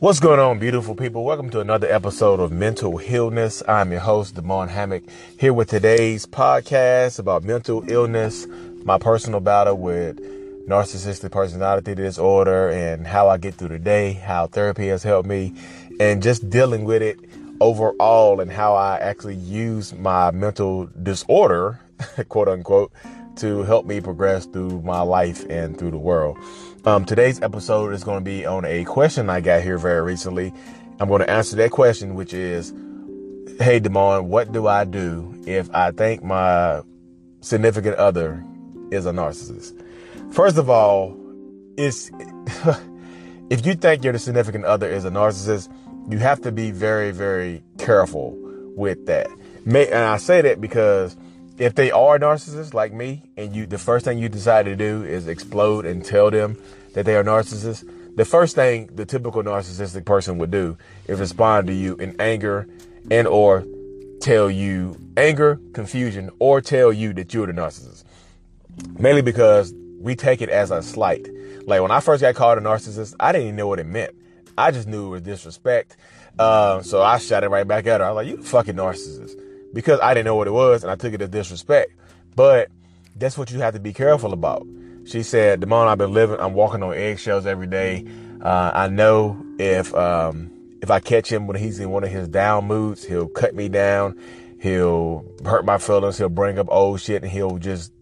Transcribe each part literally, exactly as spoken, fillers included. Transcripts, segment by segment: What's going on, beautiful people? Welcome to another episode of Mental Healness. I'm your host, DeMond Hammock, here with today's podcast about mental illness, my personal battle with narcissistic personality disorder, and how I get through the day, how therapy has helped me, and just dealing with it overall, and how I actually use my mental disorder, quote unquote, to help me progress through my life and through the world. Um, today's episode is going to be on a question I got here very recently. I'm going to answer that question, which is, hey, DeMond, what do I do if I think my significant other is a narcissist? First of all, it's if you think your significant other is a narcissist, you have to be very, very careful with that. May, and I say that because if they are narcissists like me, and you, the first thing you decide to do is explode and tell them that they are narcissists, the first thing the typical narcissistic person would do is respond to you in anger and or tell you anger, confusion, or tell you that you're the narcissist. Mainly because we take it as a slight. Like when I first got called a narcissist, I didn't even know what it meant. I just knew it was disrespect. Uh, so I shot it right back at her. I was like, you fucking narcissist. Because I didn't know what it was, and I took it as disrespect. But that's what you have to be careful about. She said, DeMond, I've been living, I'm walking on eggshells every day. Uh, I know if um, if I catch him when he's in one of his down moods, he'll cut me down. He'll hurt my feelings. He'll bring up old shit, and he'll just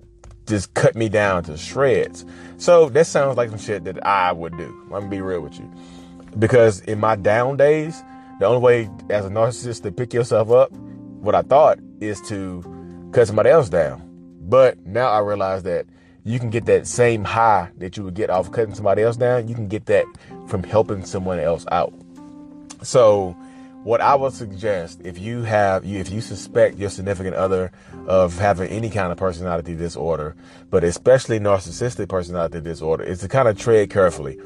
just cut me down to shreds. So that sounds like some shit that I would do. I'm going to be real with you. Because in my down days, the only way as a narcissist to pick yourself up, what I thought, is to cut somebody else down. But now I realize that you can get that same high that you would get off cutting somebody else down. You can get that from helping someone else out. So what I would suggest, if you have, if you suspect your significant other of having any kind of personality disorder, but especially narcissistic personality disorder, is to kind of tread carefully.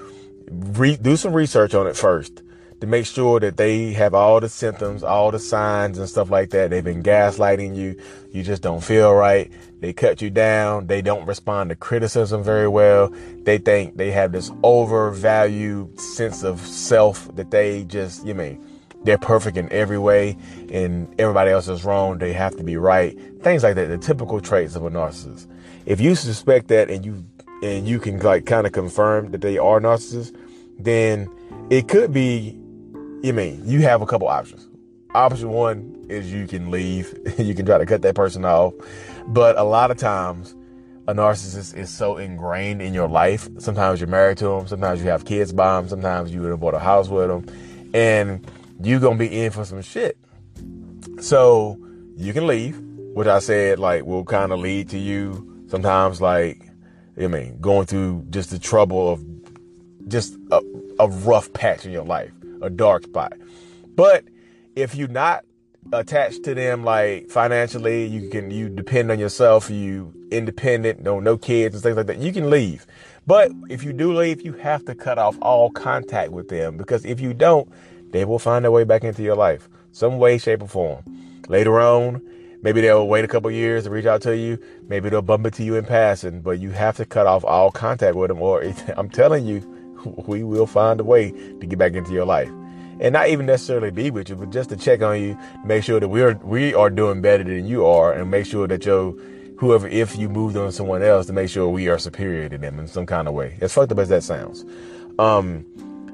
Re- do some research on it first to make sure that they have all the symptoms, all the signs and stuff like that. They've been gaslighting you. You just don't feel right. They cut you down. They don't respond to criticism very well. They think they have this overvalued sense of self that they just, you mean, they're perfect in every way and everybody else is wrong. They have to be right. Things like that. The typical traits of a narcissist. If you suspect that and you and you can like kind of confirm that they are narcissists, then it could be, I mean, you have a couple options. Option one is you can leave. You can try to cut that person off. But a lot of times a narcissist is so ingrained in your life. Sometimes you're married to them. Sometimes you have kids by them. Sometimes you would have bought a house with them. And you're going to be in for some shit. So you can leave, which I said, like, will kind of lead to you sometimes, like, I mean, going through just the trouble of just a, a rough patch in your life, a dark spot. But if you're not attached to them, like, financially, you can, you depend on yourself, you independent, no, no kids and things like that, you can leave. But if you do leave, you have to cut off all contact with them, because if you don't, they will find their way back into your life, some way, shape, or form. Later on, maybe they'll wait a couple years to reach out to you. Maybe they'll bump into you in passing, but you have to cut off all contact with them, or I'm telling you, we will find a way to get back into your life. And not even necessarily be with you, but just to check on you, make sure that we are, we are doing better than you are, and make sure that your, whoever, if you moved on to someone else, to make sure we are superior to them in some kind of way. As fucked up as that sounds. Um...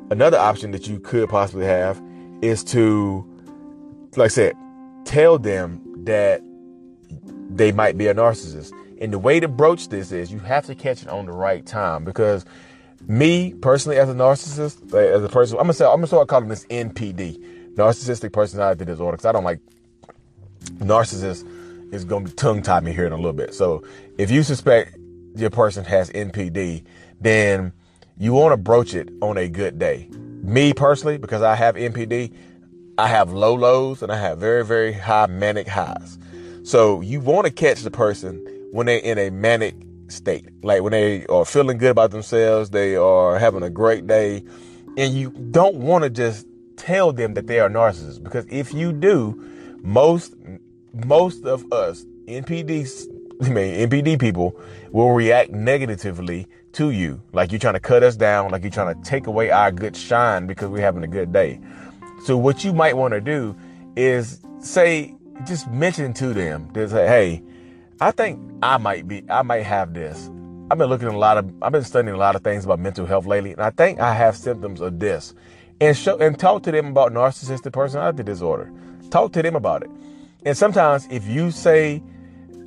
Another option that you could possibly have is to, like I said, tell them that they might be a narcissist. And the way to broach this is you have to catch it on the right time, because me personally, as a narcissist, like as a person, I'm gonna say, I'm gonna start calling this N P D, narcissistic personality disorder, because I don't like narcissists is going to be tongue-tied me here in a little bit. So if you suspect your person has N P D, then you want to broach it on a good day. Me personally, because I have N P D, I have low lows and I have very, very high manic highs. So you want to catch the person when they're in a manic state, like when they are feeling good about themselves, they are having a great day, and you don't want to just tell them that they are narcissists, because if you do, most most of us N P D, I mean N P D people will react negatively to you, like you're trying to cut us down, like you're trying to take away our good shine because we're having a good day. So what you might want to do is say, just mention to them, just say, hey, I think I might be, I might have this. I've been looking at a lot of, I've been studying a lot of things about mental health lately, and I think I have symptoms of this. And show and talk to them about narcissistic personality disorder. Talk to them about it. And sometimes if you say,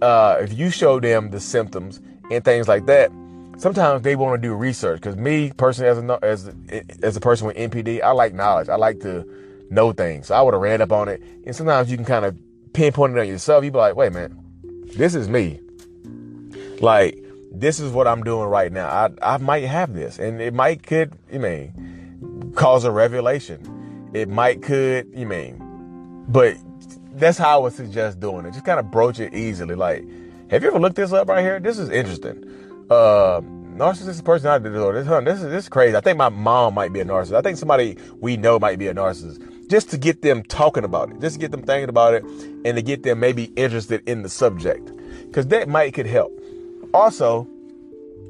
uh, if you show them the symptoms and things like that, sometimes they want to do research. Because me personally, as a as as a person with N P D, I like knowledge. I like to know things. So I would have read up on it. And sometimes you can kind of pinpoint it on yourself. You'd be like, wait, man. This is me. Like, this is what I'm doing right now. I I might have this, and it might could, you mean, cause a revelation. It might could, you mean, but that's how I would suggest doing it. Just kind of broach it easily. Like, have you ever looked this up right here? This is interesting. Uh, narcissistic personality disorder. This, this is this is crazy. I think my mom might be a narcissist. I think somebody we know might be a narcissist. Just to get them talking about it, just to get them thinking about it, and to get them maybe interested in the subject, because that might could help. Also,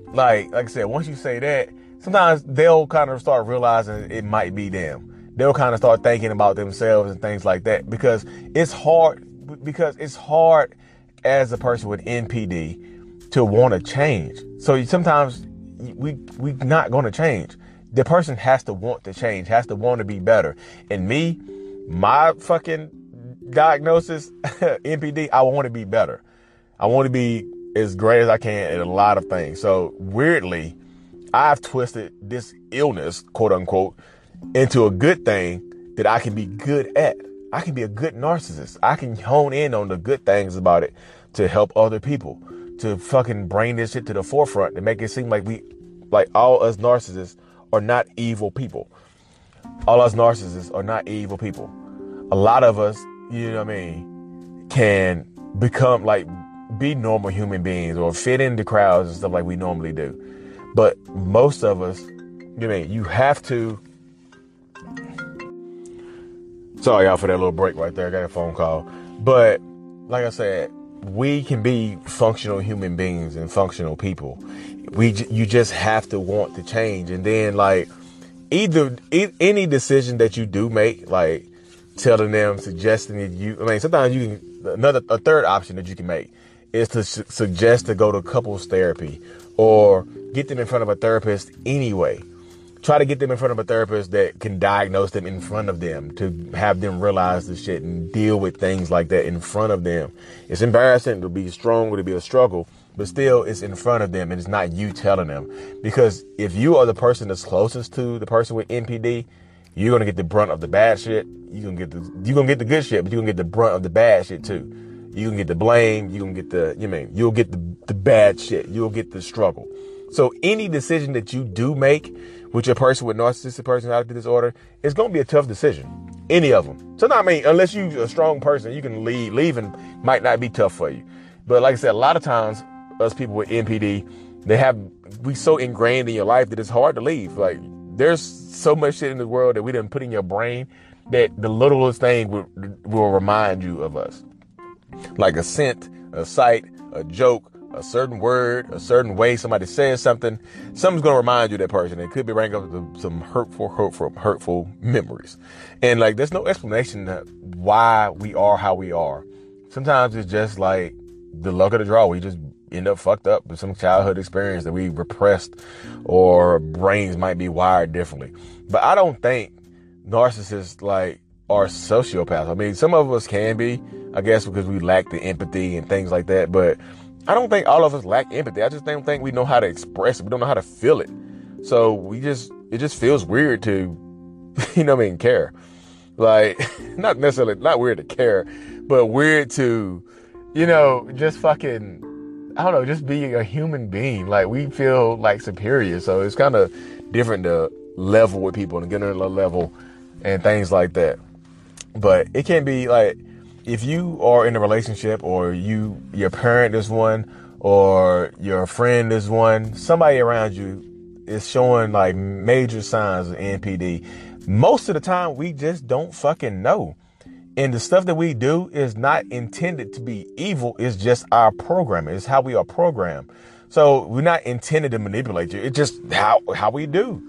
like like I said, once you say that, sometimes they'll kind of start realizing it might be them. They'll kind of start thinking about themselves and things like that, because it's hard because it's hard as a person with N P D to want to change. So sometimes we we're not going to change. The person has to want to change, has to want to be better. And me, my fucking diagnosis, N P D, I want to be better. I want to be as great as I can at a lot of things. So weirdly, I've twisted this illness, quote unquote, into a good thing that I can be good at. I can be a good narcissist. I can hone in on the good things about it to help other people, to fucking bring this shit to the forefront, to make it seem like we, like all us narcissists, are not evil people. All us narcissists are not evil people. A lot of us, you know what I mean, can become like, be normal human beings or fit into crowds and stuff like we normally do. But most of us, you know what I mean, you have to. Sorry y'all for that little break right there. I got a phone call. But like I said, we can be functional human beings and functional people. We, you just have to want to change. And then like either e- any decision that you do make, like telling them, suggesting that you, I mean, sometimes you can, another, a third option that you can make is to su- suggest to go to couples therapy or get them in front of a therapist anyway. Try to get them in front of a therapist that can diagnose them in front of them, to have them realize the shit and deal with things like that in front of them. It's embarrassing. It'll be strong. It'll be a struggle. But still, it's in front of them, and it's not you telling them. Because if you are the person that's closest to the person with N P D, you're gonna get the brunt of the bad shit. You're gonna get the you're gonna get the good shit, but you're gonna get the brunt of the bad shit too. You're gonna get the blame. You're gonna get the you mean you'll get the, the bad shit. You'll get the struggle. So any decision that you do make with your person with narcissistic personality disorder, it's gonna be a tough decision. Any of them. So I mean, unless you're a strong person, you can leave. Leaving might not be tough for you. But like I said, a lot of times, us people with N P D, they have, we so ingrained in your life that it's hard to leave. Like, there's so much shit in the world that we done put in your brain that the littlest thing will, will remind you of us. Like a scent, a sight, a joke, a certain word, a certain way somebody says something, something's going to remind you of that person. It could be bringing up to some hurtful, hurtful, hurtful memories. And like, there's no explanation why we are how we are. Sometimes it's just like the luck of the draw. We just end up fucked up with some childhood experience that we repressed, or brains might be wired differently. But I don't think narcissists like are sociopaths. I mean, some of us can be, I guess, because we lack the empathy and things like that. But I don't think all of us lack empathy. I just don't think we know how to express it. We don't know how to feel it. So we just, it just feels weird to, you know what I mean, care. Like, not necessarily, not weird to care, but weird to you know, just fucking, I don't know, just being a human being. Like, we feel like superior. So it's kind of different to level with people and get on a level and things like that. But it can be like, if you are in a relationship, or you, your parent is one, or your friend is one, somebody around you is showing like major signs of N P D. Most of the time, we just don't fucking know. And the stuff that we do is not intended to be evil. It's just our programming. It's how we are programmed. So we're not intended to manipulate you. It's just how, how we do.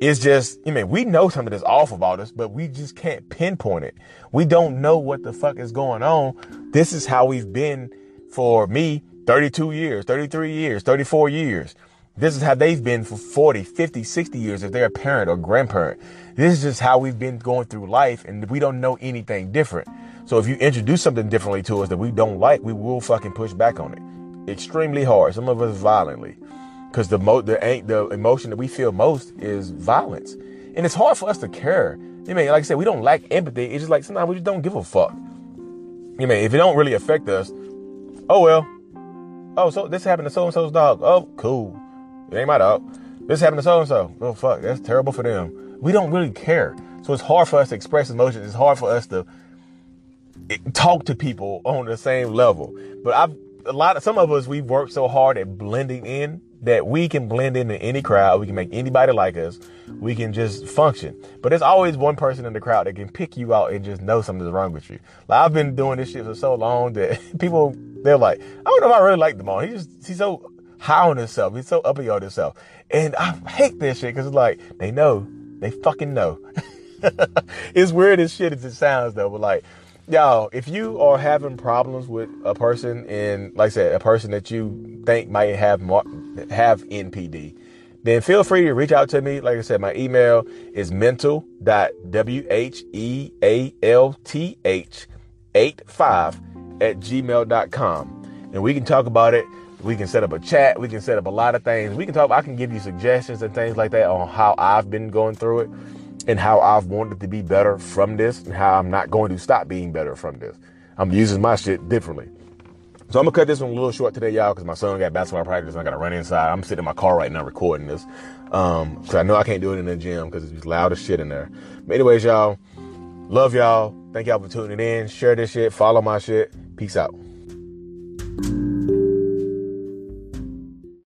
It's just, I mean, we know something that's off about us, but we just can't pinpoint it. We don't know what the fuck is going on. This is how we've been for me, thirty-two years, thirty-three years, thirty-four years. This is how they've been for forty, fifty, sixty years if they're a parent or grandparent. This is just how we've been going through life, and we don't know anything different. So if you introduce something differently to us that we don't like, we will fucking push back on it. Extremely hard. Some of us violently. Because the, mo- the, the emotion that we feel most is violence. And it's hard for us to care. I mean, like I said, we don't lack empathy. It's just like sometimes we just don't give a fuck. I mean, if it don't really affect us, oh, well. Oh, so this happened to so-and-so's dog. Oh, cool. It ain't my dog. This happened to so-and-so. Oh, fuck. That's terrible for them. We don't really care. So it's hard for us to express emotions. It's hard for us to talk to people on the same level. But I've a lot of, some of us, we've worked so hard at blending in, that we can blend into any crowd. We can make anybody like us. We can just function. But there's always one person in the crowd that can pick you out and just know something's wrong with you. Like, I've been doing this shit for so long that people, they're like, I don't know if I really like DeMond. He just, he's so high on himself. He's so uppity on himself. And I hate this shit because it's like, they know. They fucking know. It's weird as shit as it sounds, though. But like, y'all, if you are having problems with a person, and like I said, a person that you think might have mar- have N P D, then feel free to reach out to me. Like I said, my email is mental dot w h e a l t h eight five at gmail dot com. And we can talk about it. We can set up a chat. We can set up a lot of things. We can talk. I can give you suggestions and things like that on how I've been going through it, and how I've wanted to be better from this, and how I'm not going to stop being better from this. I'm using my shit differently. So I'm gonna cut this one a little short today, y'all, because my son got basketball practice and I gotta run inside. I'm sitting in my car right now recording this, um, because I know I can't do it in the gym because it's loud as shit in there. But anyways, y'all, love y'all. Thank y'all for tuning in. Share this shit. Follow my shit. Peace out.